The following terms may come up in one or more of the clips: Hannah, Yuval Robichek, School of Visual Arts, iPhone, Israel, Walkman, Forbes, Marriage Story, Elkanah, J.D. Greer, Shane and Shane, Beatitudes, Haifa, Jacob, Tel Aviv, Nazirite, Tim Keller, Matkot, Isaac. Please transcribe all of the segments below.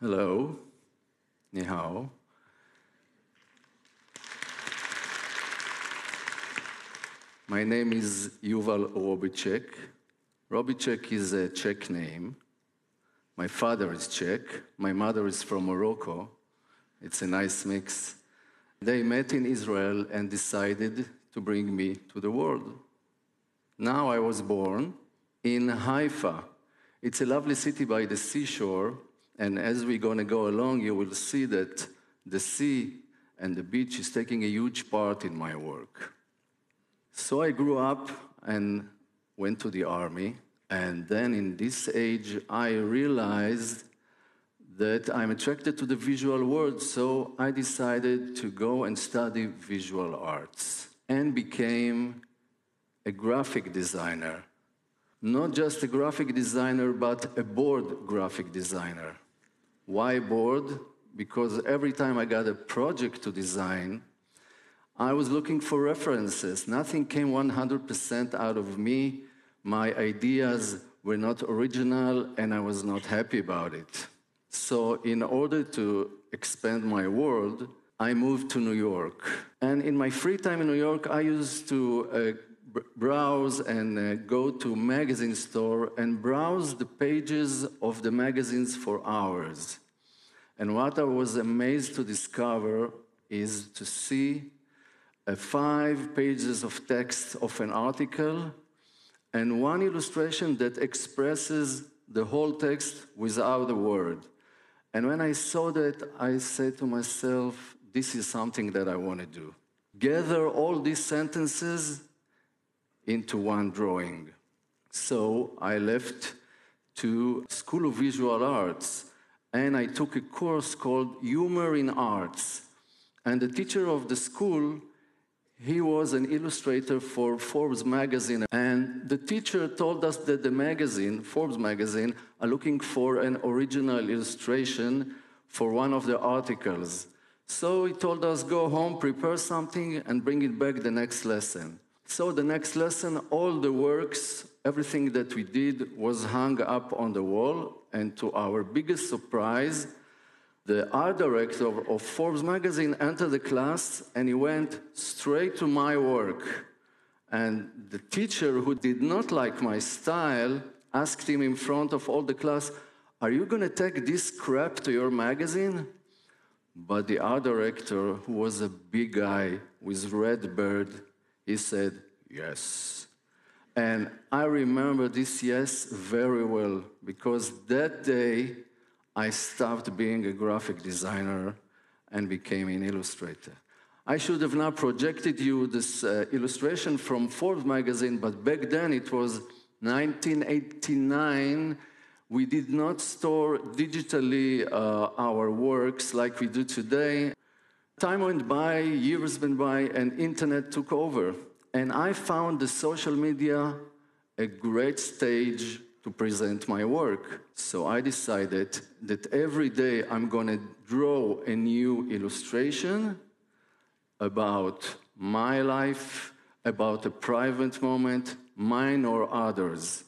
Hello. 你好。My name is Yuval Robichek. Robichek is a Czech name. My father is Czech. My mother is from Morocco. It's a nice mix. They met in Israel and decided to bring me to the world. Now I was born in Haifa. It's a lovely city by the seashore, and as we're going to go along, you will see that the sea and the beach is taking a huge part in my work. So I grew up and went to the army, and then in this age I realized that I'm attracted to the visual world, so I decided to go and study visual arts and became a graphic designer. Not just a graphic designer, but a board graphic designer. Why board? Because every time I got a project to design, I was looking for references. Nothing came 100% out of me. My ideas were not original, and I was not happy about it. So in order to expand my world, I moved to New York. And in my free time in New York, I used to browse and go to magazine store and browse the pages of the magazines for hours. And what I was amazed to discover is to see 5 pages of text of an article and one illustration that expresses the whole text without a word. And when I saw that, I said to myself, this is something that I want to do. Gather all these sentences into one drawing. So I left to School of Visual Arts, and I took a course called Humor in Arts. And the teacher of the school, he was an illustrator for Forbes magazine. And the teacher told us that the magazine, Forbes magazine, are looking for an original illustration for one of the articles. So he told us, go home, prepare something, and bring it back the next lesson. So the next lesson, all the works, everything that we did was hung up on the wall, and to our biggest surprise, the art director of Forbes magazine entered the class and he went straight to my work. And the teacher, who did not like my style, asked him in front of all the class, "Are you going to take this crap to your magazine?" But the art director, who was a big guy with red beard, he said, yes. And I remember this yes very well, because that day I stopped being a graphic designer and became an illustrator. I should have now projected you this illustration from Forbes magazine, but back then it was 1989. We did not store digitally our works like we do today. Time went by, years went by, and internet took over. And I found the social media a great stage to present my work. So I decided that every day I'm going to draw a new illustration about my life, about a private moment, mine or others.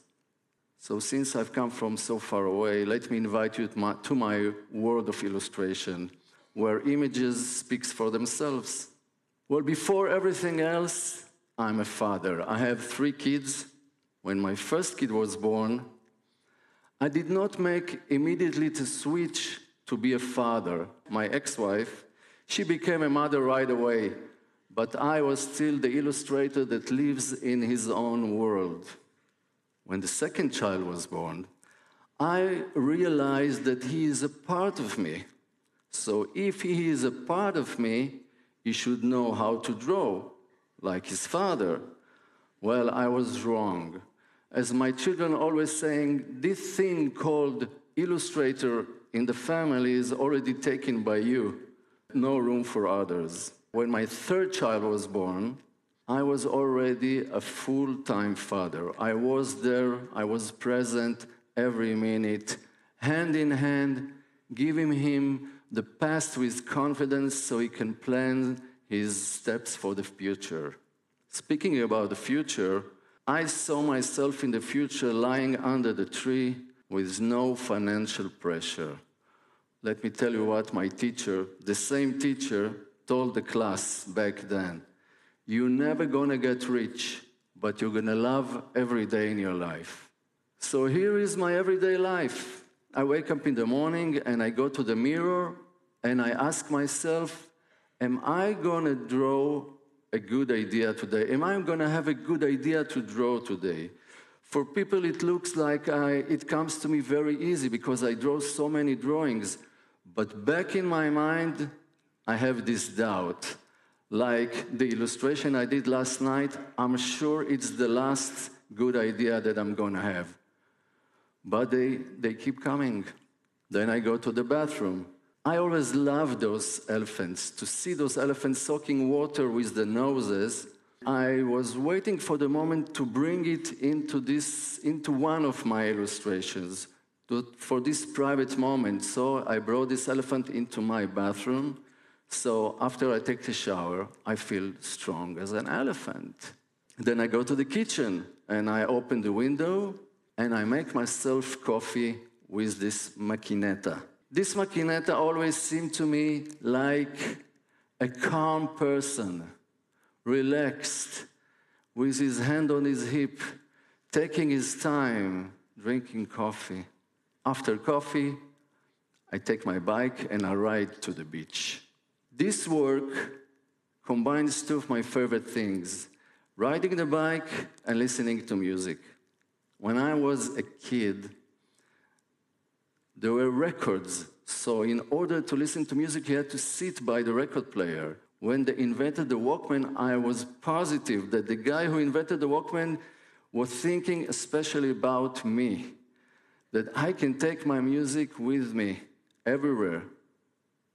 So since I've come from so far away, let me invite you to my world of illustration, where images speak for themselves. Well, before everything else, I'm a father. I have 3 kids. When my first kid was born, I did not make immediately the switch to be a father. My ex-wife, she became a mother right away, but I was still the illustrator that lives in his own world. When the second child was born, I realized that he is a part of me. So if he is a part of me, he should know how to draw, like his father. Well, I was wrong. As my children always saying, this thing called illustrator in the family is already taken by you. No room for others. When my third child was born, I was already a full-time father. I was there, I was present every minute, hand in hand, giving him the past with confidence so he can plan his steps for the future. Speaking about the future, I saw myself in the future lying under the tree with no financial pressure, Let me tell you what my teacher, the same teacher, told the class back then. You're never gonna get rich, but you're gonna love every day in your life. So here is my everyday life. I wake up in the morning and I go to the mirror and I ask myself, am I gonna draw a good idea today? Am I gonna have a good idea to draw today? For people, it looks like it comes to me very easy because I draw so many drawings. But back in my mind, I have this doubt. Like the illustration I did last night, I'm sure it's the last good idea that I'm gonna have. But they keep coming. Then I go to the bathroom. I always loved those elephants, to see those elephants soaking water with the noses. I was waiting for the moment to bring it into one of my illustrations, for this private moment. So I brought this elephant into my bathroom. So after I take the shower, I feel strong as an elephant. Then I go to the kitchen, and I open the window, and I make myself coffee with this macchinetta. This macchinetta always seemed to me like a calm person, relaxed, with his hand on his hip, taking his time, drinking coffee. After coffee, I take my bike and I ride to the beach. This work combines two of my favorite things, riding the bike and listening to music. When I was a kid, there were records, so in order to listen to music, you had to sit by the record player. When they invented the Walkman, I was positive that the guy who invented the Walkman was thinking especially about me, that I can take my music with me everywhere,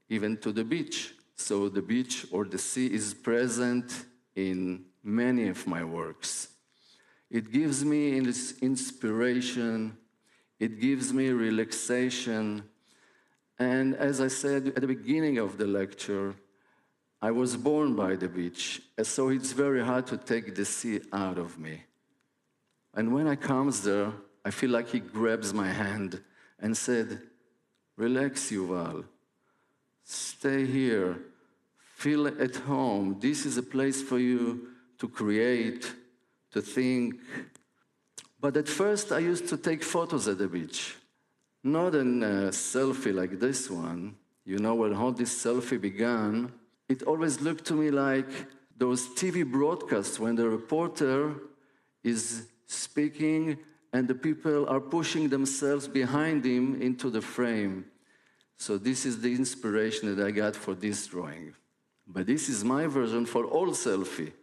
even to the beach. So the beach or the sea is present in many of my works. It gives me inspiration, it gives me relaxation, and as I said at the beginning of the lecture, I was born by the beach, so it's very hard to take the sea out of me. And when I comes there, I feel like he grabs my hand and said, relax, Yuval, stay here, feel at home. This is a place for you to create, to think. But at first, I used to take photos at the beach, not a selfie like this one. You know, when all this selfie began, it always looked to me like those TV broadcasts when the reporter is speaking and the people are pushing themselves behind him into the frame. So this is the inspiration that I got for this drawing. But this is my version for old selfie,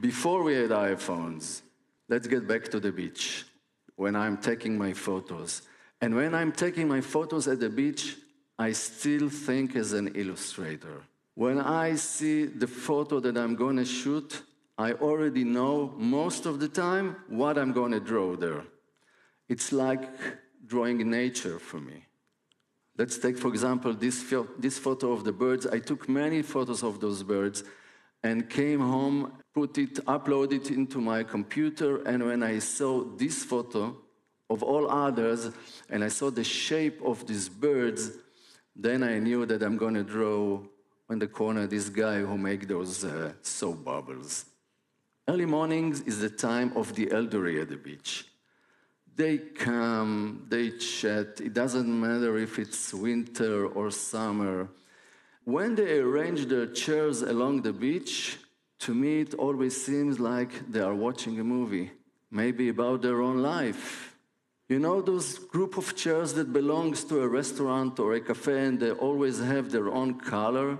before we had iPhones. Let's get back to the beach when I'm taking my photos. And when I'm taking my photos at the beach, I still think as an illustrator. When I see the photo that I'm going to shoot, I already know most of the time what I'm going to draw there. It's like drawing nature for me. Let's take, for example, this photo of the birds. I took many photos of those birds and came home, uploaded it into my computer, and when I saw this photo, of all others, and I saw the shape of these birds, then I knew that I'm going to draw in the corner, this guy who makes those soap bubbles. Early mornings is the time of the elderly at the beach. They come, they chat. It doesn't matter if it's winter or summer. When they arrange their chairs along the beach, to me it always seems like they are watching a movie, maybe about their own life. You know those group of chairs that belongs to a restaurant or a cafe and they always have their own color?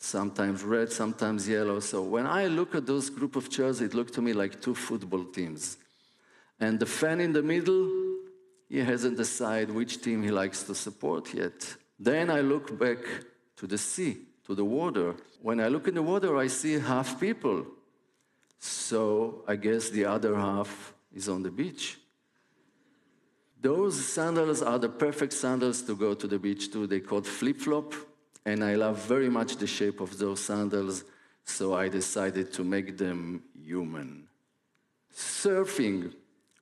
Sometimes red, sometimes yellow. So when I look at those group of chairs, it looked to me like two football teams. And the fan in the middle, he hasn't decided which team he likes to support yet. Then I look back to the sea, to the water. When I look in the water, I see half people. So I guess the other half is on the beach. Those sandals are the perfect sandals to go to the beach too. They're called flip-flop, and I love very much the shape of those sandals, so I decided to make them human. Surfing.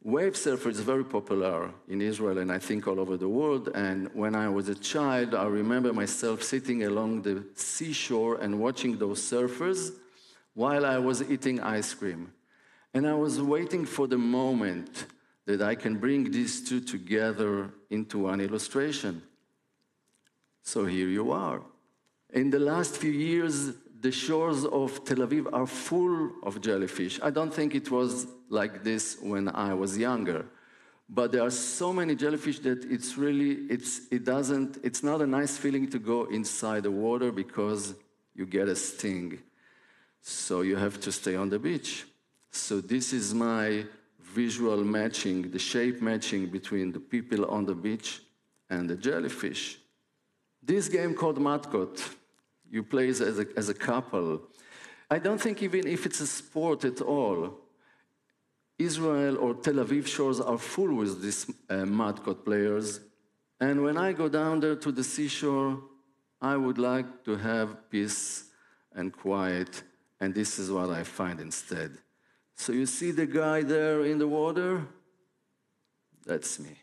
Wave surfer is very popular in Israel and I think all over the world. And when I was a child, I remember myself sitting along the seashore and watching those surfers while I was eating ice cream. And I was waiting for the moment that I can bring these two together into one illustration. So here you are. In the last few years, the shores of Tel Aviv are full of jellyfish. I don't think it was like this when I was younger. But there are so many jellyfish that it's really, it's not a nice feeling to go inside the water because you get a sting. So you have to stay on the beach. So this is my visual matching, the shape matching between the people on the beach and the jellyfish. This game called Matkot, you play as a couple. I don't think even if it's a sport at all, Israel or Tel Aviv shores are full with these Matkot players. And when I go down there to the seashore, I would like to have peace and quiet. And this is what I find instead. So you see the guy there in the water? That's me.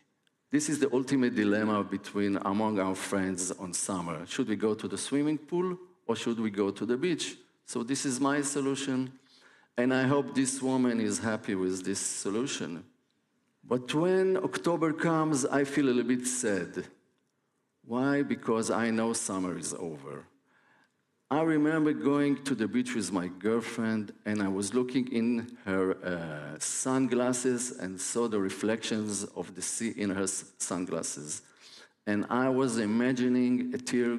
This is the ultimate dilemma among our friends on summer. Should we go to the swimming pool or should we go to the beach? So this is my solution. And I hope this woman is happy with this solution. But when October comes, I feel a little bit sad. Why? Because I know summer is over. I remember going to the beach with my girlfriend, and I was looking in her sunglasses and saw the reflections of the sea in her sunglasses. And I was imagining a tear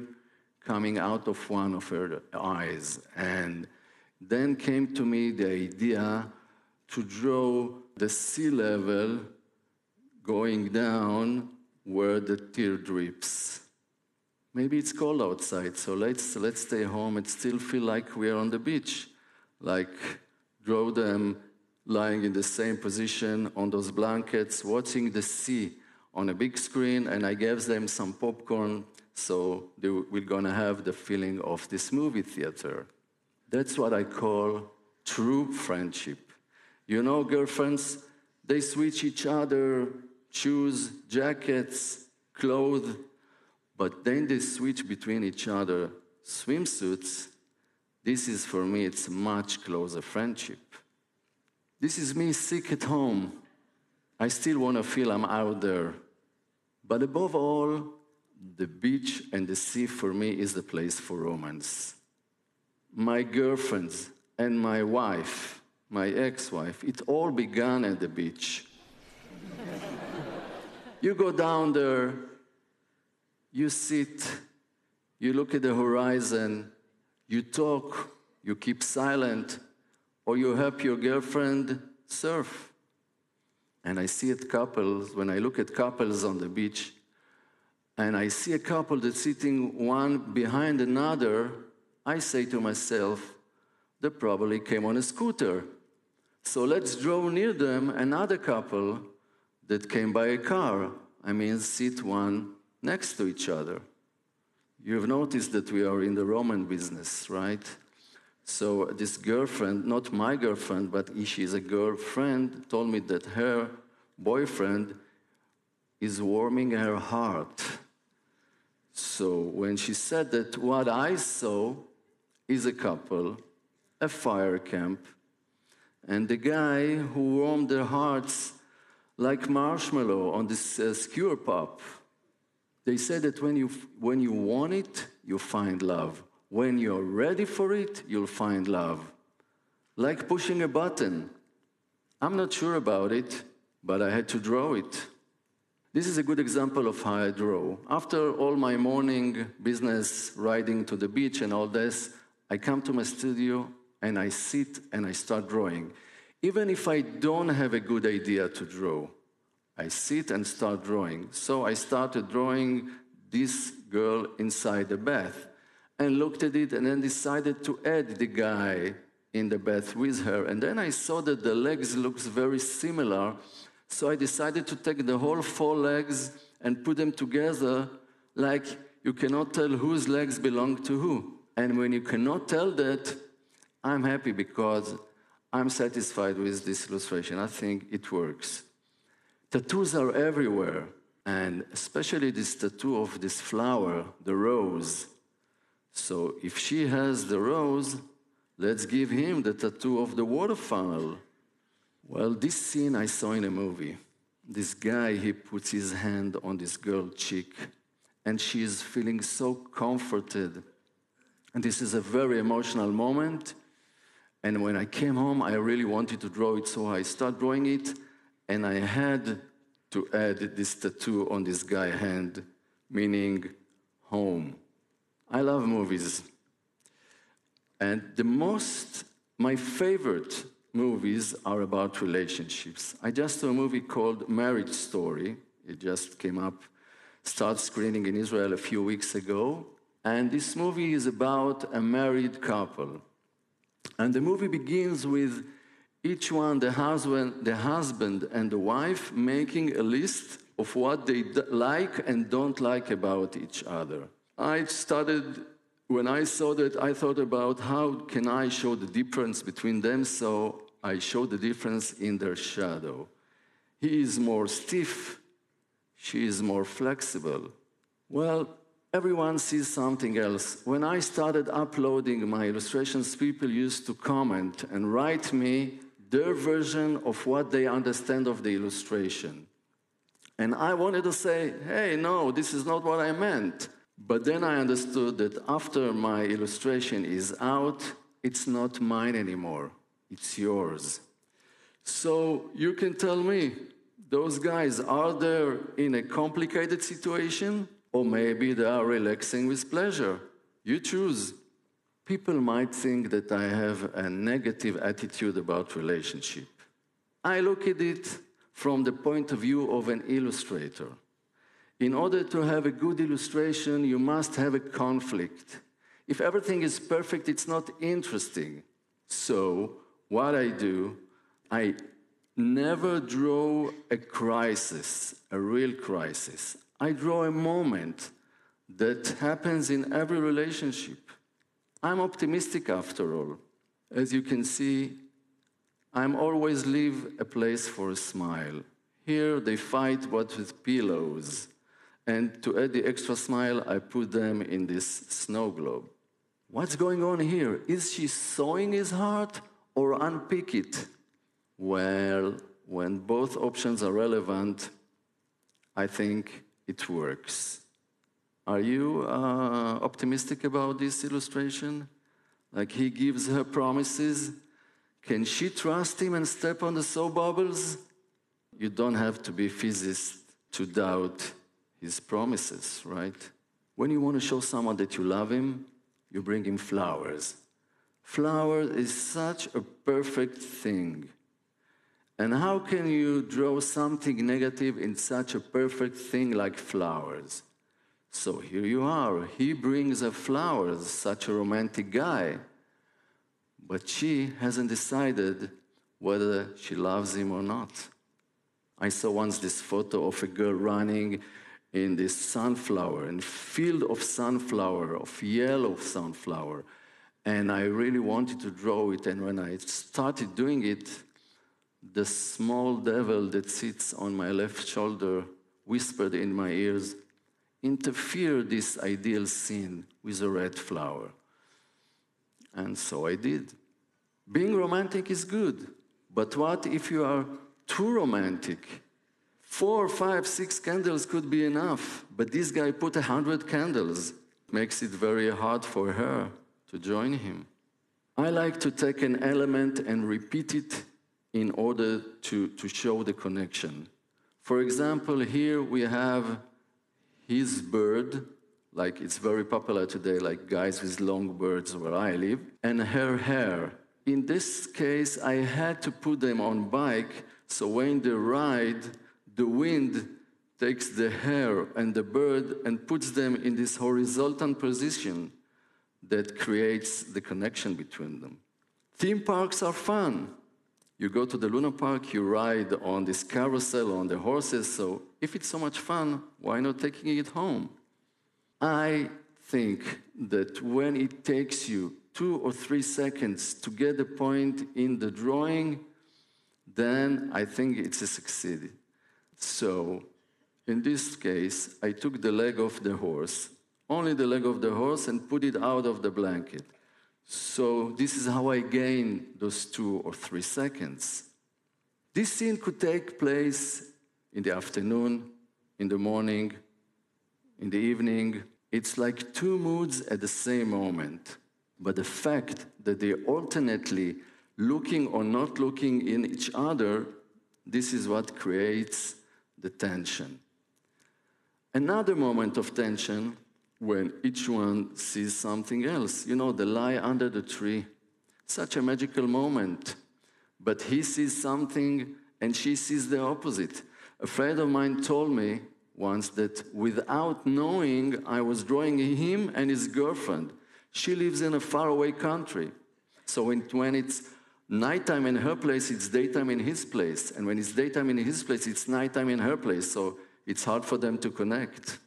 coming out of one of her eyes. And then came to me the idea to draw the sea level going down where the tear drips. Maybe it's cold outside, so let's stay home and still feel like we are on the beach. Like, draw them lying in the same position on those blankets, watching the sea on a big screen, and I gave them some popcorn, so we're gonna have the feeling of this movie theater. That's what I call true friendship. You know, girlfriends, they switch each other, shoes, jackets, clothes, but then they switch between each other swimsuits. This is, for me, it's much closer friendship. This is me sick at home. I still want to feel I'm out there. But above all, the beach and the sea, for me, is the place for romance. My girlfriends and my wife, my ex-wife, it all began at the beach. You go down there, you sit, you look at the horizon, you talk, you keep silent, or you help your girlfriend surf. And I see it couples, when I look at couples on the beach, and I see a couple that's sitting one behind another, I say to myself, they probably came on a scooter. So let's draw near them another couple that came by a car. I mean, sit one next to each other. You've noticed that we are in the Roman business, right? So this girlfriend, not my girlfriend, but she is a girlfriend, told me that her boyfriend is warming her heart. So when she said that, what I saw is a couple, a fire camp, and the guy who warmed their hearts like marshmallow on this skewer pop. They said that when you want it, you find love. When you're ready for it, you'll find love. Like pushing a button. I'm not sure about it, but I had to draw it. This is a good example of how I draw. After all my morning business, riding to the beach and all this, I come to my studio and I sit and I start drawing. Even if I don't have a good idea to draw, I sit and start drawing. So I started drawing this girl inside the bath and looked at it and then decided to add the guy in the bath with her. And then I saw that the legs looked very similar. So I decided to take the whole four legs and put them together like you cannot tell whose legs belong to who. And when you cannot tell that, I'm happy because I'm satisfied with this illustration. I think it works. Tattoos are everywhere, and especially this tattoo of this flower, the rose. So if she has the rose, let's give him the tattoo of the waterfowl. Well, this scene I saw in a movie. This guy, he puts his hand on this girl's cheek, and she is feeling so comforted. And this is a very emotional moment. And when I came home, I really wanted to draw it, so I started drawing it. And I had to add this tattoo on this guy's hand, meaning home. I love movies. And my favorite movies are about relationships. I just saw a movie called Marriage Story. It just came up, started screening in Israel a few weeks ago. And this movie is about a married couple. And the movie begins with each one, the husband and the wife, making a list of what they like and don't like about each other. When I saw that, I thought about how can I show the difference between them, so I showed the difference in their shadow. He is more stiff, she is more flexible. Well, everyone sees something else. When I started uploading my illustrations, people used to comment and write me their version of what they understand of the illustration. And I wanted to say, hey, no, this is not what I meant. But then I understood that after my illustration is out, it's not mine anymore, it's yours. So you can tell me, those guys, are they in a complicated situation? Or maybe they are relaxing with pleasure? You choose. People might think that I have a negative attitude about relationship. I look at it from the point of view of an illustrator. In order to have a good illustration, you must have a conflict. If everything is perfect, it's not interesting. So what I do, I never draw a crisis, a real crisis. I draw a moment that happens in every relationship. I'm optimistic after all. As you can see, I'm always leave a place for a smile. Here they fight but with pillows. And to add the extra smile, I put them in this snow globe. What's going on here? Is she sawing his heart or unpick it? Well, when both options are relevant, I think it works. Are you optimistic about this illustration? Like he gives her promises. Can she trust him and step on the soap bubbles? You don't have to be a physicist to doubt his promises, right? When you want to show someone that you love him, you bring him flowers. Flowers is such a perfect thing. And how can you draw something negative in such a perfect thing like flowers? So here you are, he brings her flowers, such a romantic guy. But she hasn't decided whether she loves him or not. I saw once this photo of a girl running in this sunflower, in field of sunflower, of yellow sunflower. And I really wanted to draw it, and when I started doing it, the small devil that sits on my left shoulder whispered in my ears, interfere this ideal scene with a red flower. And so I did. Being romantic is good, but what if you are too romantic? 4, 5, 6 candles could be enough, but this guy put 100 candles. Makes it very hard for her to join him. I like to take an element and repeat it in order to show the connection. For example, here we have his bird, like it's very popular today, like guys with long birds where I live, and her hair. In this case, I had to put them on bike, so when they ride, the wind takes the hair and the bird and puts them in this horizontal position that creates the connection between them. Theme parks are fun. You go to the Luna Park, you ride on this carousel, on the horses, so if it's so much fun, why not taking it home? I think that when it takes you 2 or 3 seconds to get the point in the drawing, then I think it's a success. So in this case, I took the leg of the horse, only the leg of the horse, and put it out of the blanket. So this is how I gain those 2 or 3 seconds. This scene could take place in the afternoon, in the morning, in the evening. It's like 2 moods at the same moment. But the fact that they're alternately looking or not looking in each other, this is what creates the tension. Another moment of tension when each one sees something else. You know, the lie under the tree. Such a magical moment. But he sees something and she sees the opposite. A friend of mine told me once that without knowing, I was drawing him and his girlfriend. She lives in a faraway country. So when it's nighttime in her place, it's daytime in his place. And when it's daytime in his place, it's nighttime in her place. So it's hard for them to connect.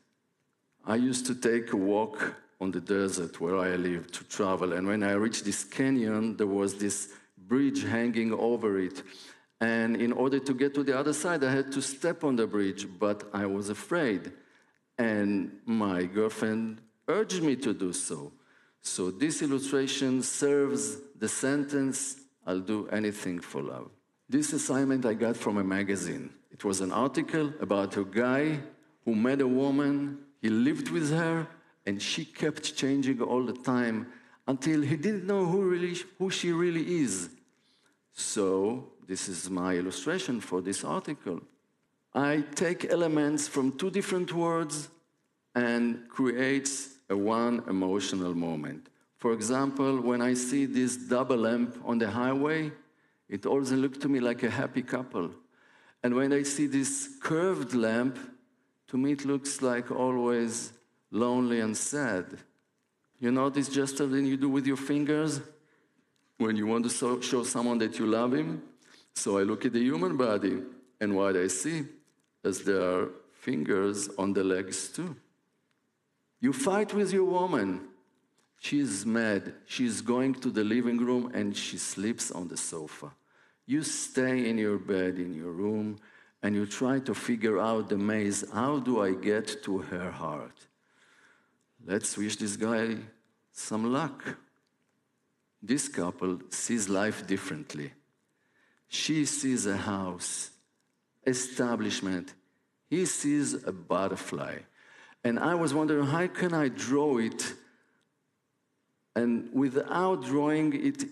I used to take a walk on the desert where I lived to travel. And when I reached this canyon, there was this bridge hanging over it. And in order to get to the other side, I had to step on the bridge, but I was afraid. And my girlfriend urged me to do so. So this illustration serves the sentence, "I'll do anything for love." This assignment I got from a magazine. It was an article about a guy who met a woman, he lived with her, and she kept changing all the time until he didn't know who she really is. So this is my illustration for this article. I take elements from 2 different words and create one emotional moment. For example, when I see this double lamp on the highway, it always looked to me like a happy couple. And when I see this curved lamp, to me it looks like always lonely and sad. You know this gesture that you do with your fingers when you want to show someone that you love him? So I look at the human body, and what I see is there are fingers on the legs too. You fight with your woman. She's mad. She's going to the living room, and she sleeps on the sofa. You stay in your bed, in your room, and you try to figure out the maze. How do I get to her heart? Let's wish this guy some luck. This couple sees life differently. She sees a house, establishment. He sees a butterfly. And I was wondering, how can I draw it? And without drawing it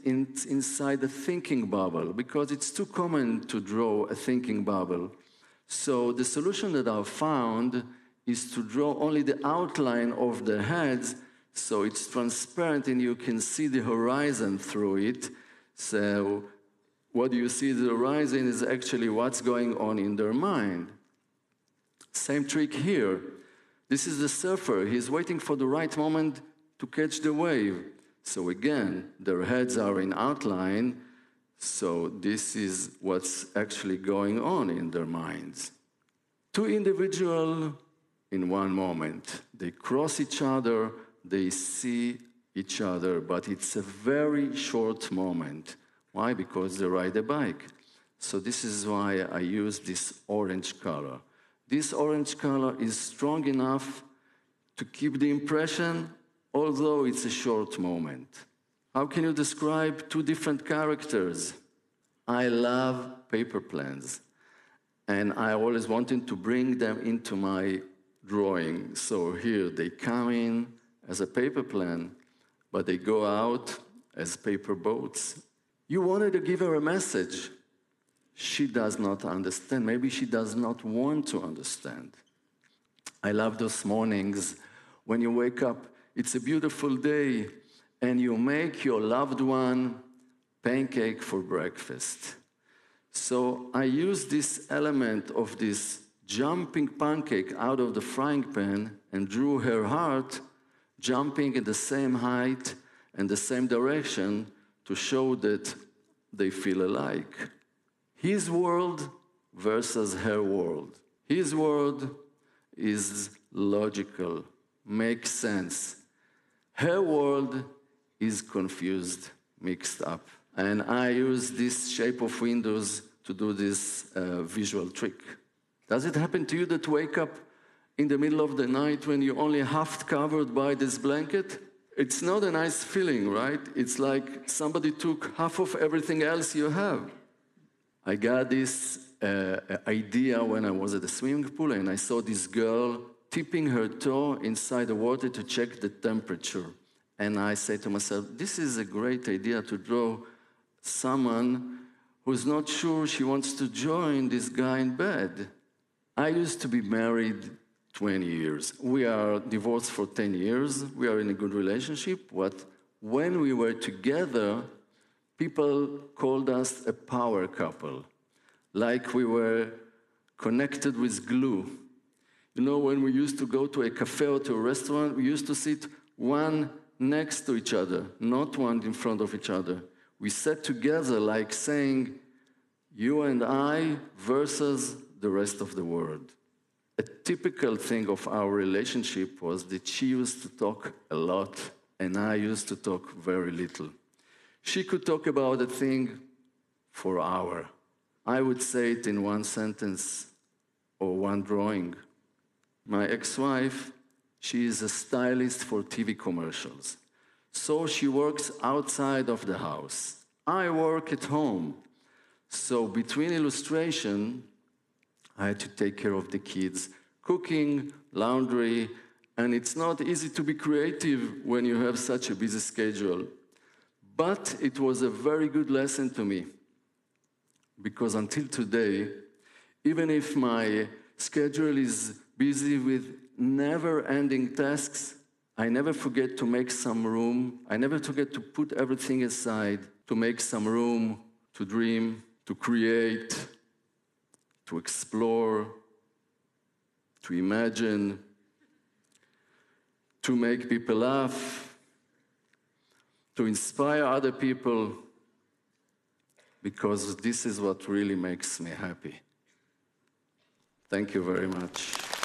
inside the thinking bubble, because it's too common to draw a thinking bubble. So the solution that I found is to draw only the outline of the heads, so it's transparent and you can see the horizon through it. So what you see the horizon is actually what's going on in their mind. Same trick here. This is the surfer. He's waiting for the right moment to catch the wave. So again, their heads are in outline. So this is what's actually going on in their minds. 2 individuals in one moment. They cross each other. They see each other. But it's a very short moment. Why? Because they ride a bike. So this is why I use this orange color. This orange color is strong enough to keep the impression, although it's a short moment. How can you describe 2 different characters? I love paper plans, and I always wanted to bring them into my drawing. So here they come in as a paper plan, but they go out as paper boats. You wanted to give her a message. She does not understand. Maybe she does not want to understand. I love those mornings when you wake up. It's a beautiful day, and you make your loved one pancake for breakfast. So I use this element of this jumping pancake out of the frying pan and drew her heart jumping at the same height and the same direction to show that they feel alike. His world versus her world. His world is logical, makes sense. Her world is confused, mixed up. And I use this shape of windows to do this visual trick. Does it happen to you that wake up in the middle of the night when you're only half covered by this blanket? It's not a nice feeling, right? It's like somebody took half of everything else you have. I got this idea when I was at the swimming pool and I saw this girl tipping her toe inside the water to check the temperature. And I say to myself, this is a great idea to draw someone who's not sure she wants to join this guy in bed. I used to be married 20 years. We are divorced for 10 years. We are in a good relationship. But when we were together, people called us a power couple, like we were connected with glue. You know, when we used to go to a cafe or to a restaurant, we used to sit one next to each other, not one in front of each other. We sat together like saying, you and I versus the rest of the world. A typical thing of our relationship was that she used to talk a lot, and I used to talk very little. She could talk about a thing for an hour. I would say it in one sentence or one drawing. My ex-wife, she is a stylist for TV commercials. So she works outside of the house. I work at home. So between illustration, I had to take care of the kids, cooking, laundry, and it's not easy to be creative when you have such a busy schedule. But it was a very good lesson to me, because until today, even if my schedule is busy with never-ending tasks, I never forget to make some room. I never forget to put everything aside, to make some room, to dream, to create, to explore, to imagine, to make people laugh, to inspire other people, because this is what really makes me happy. Thank you very much.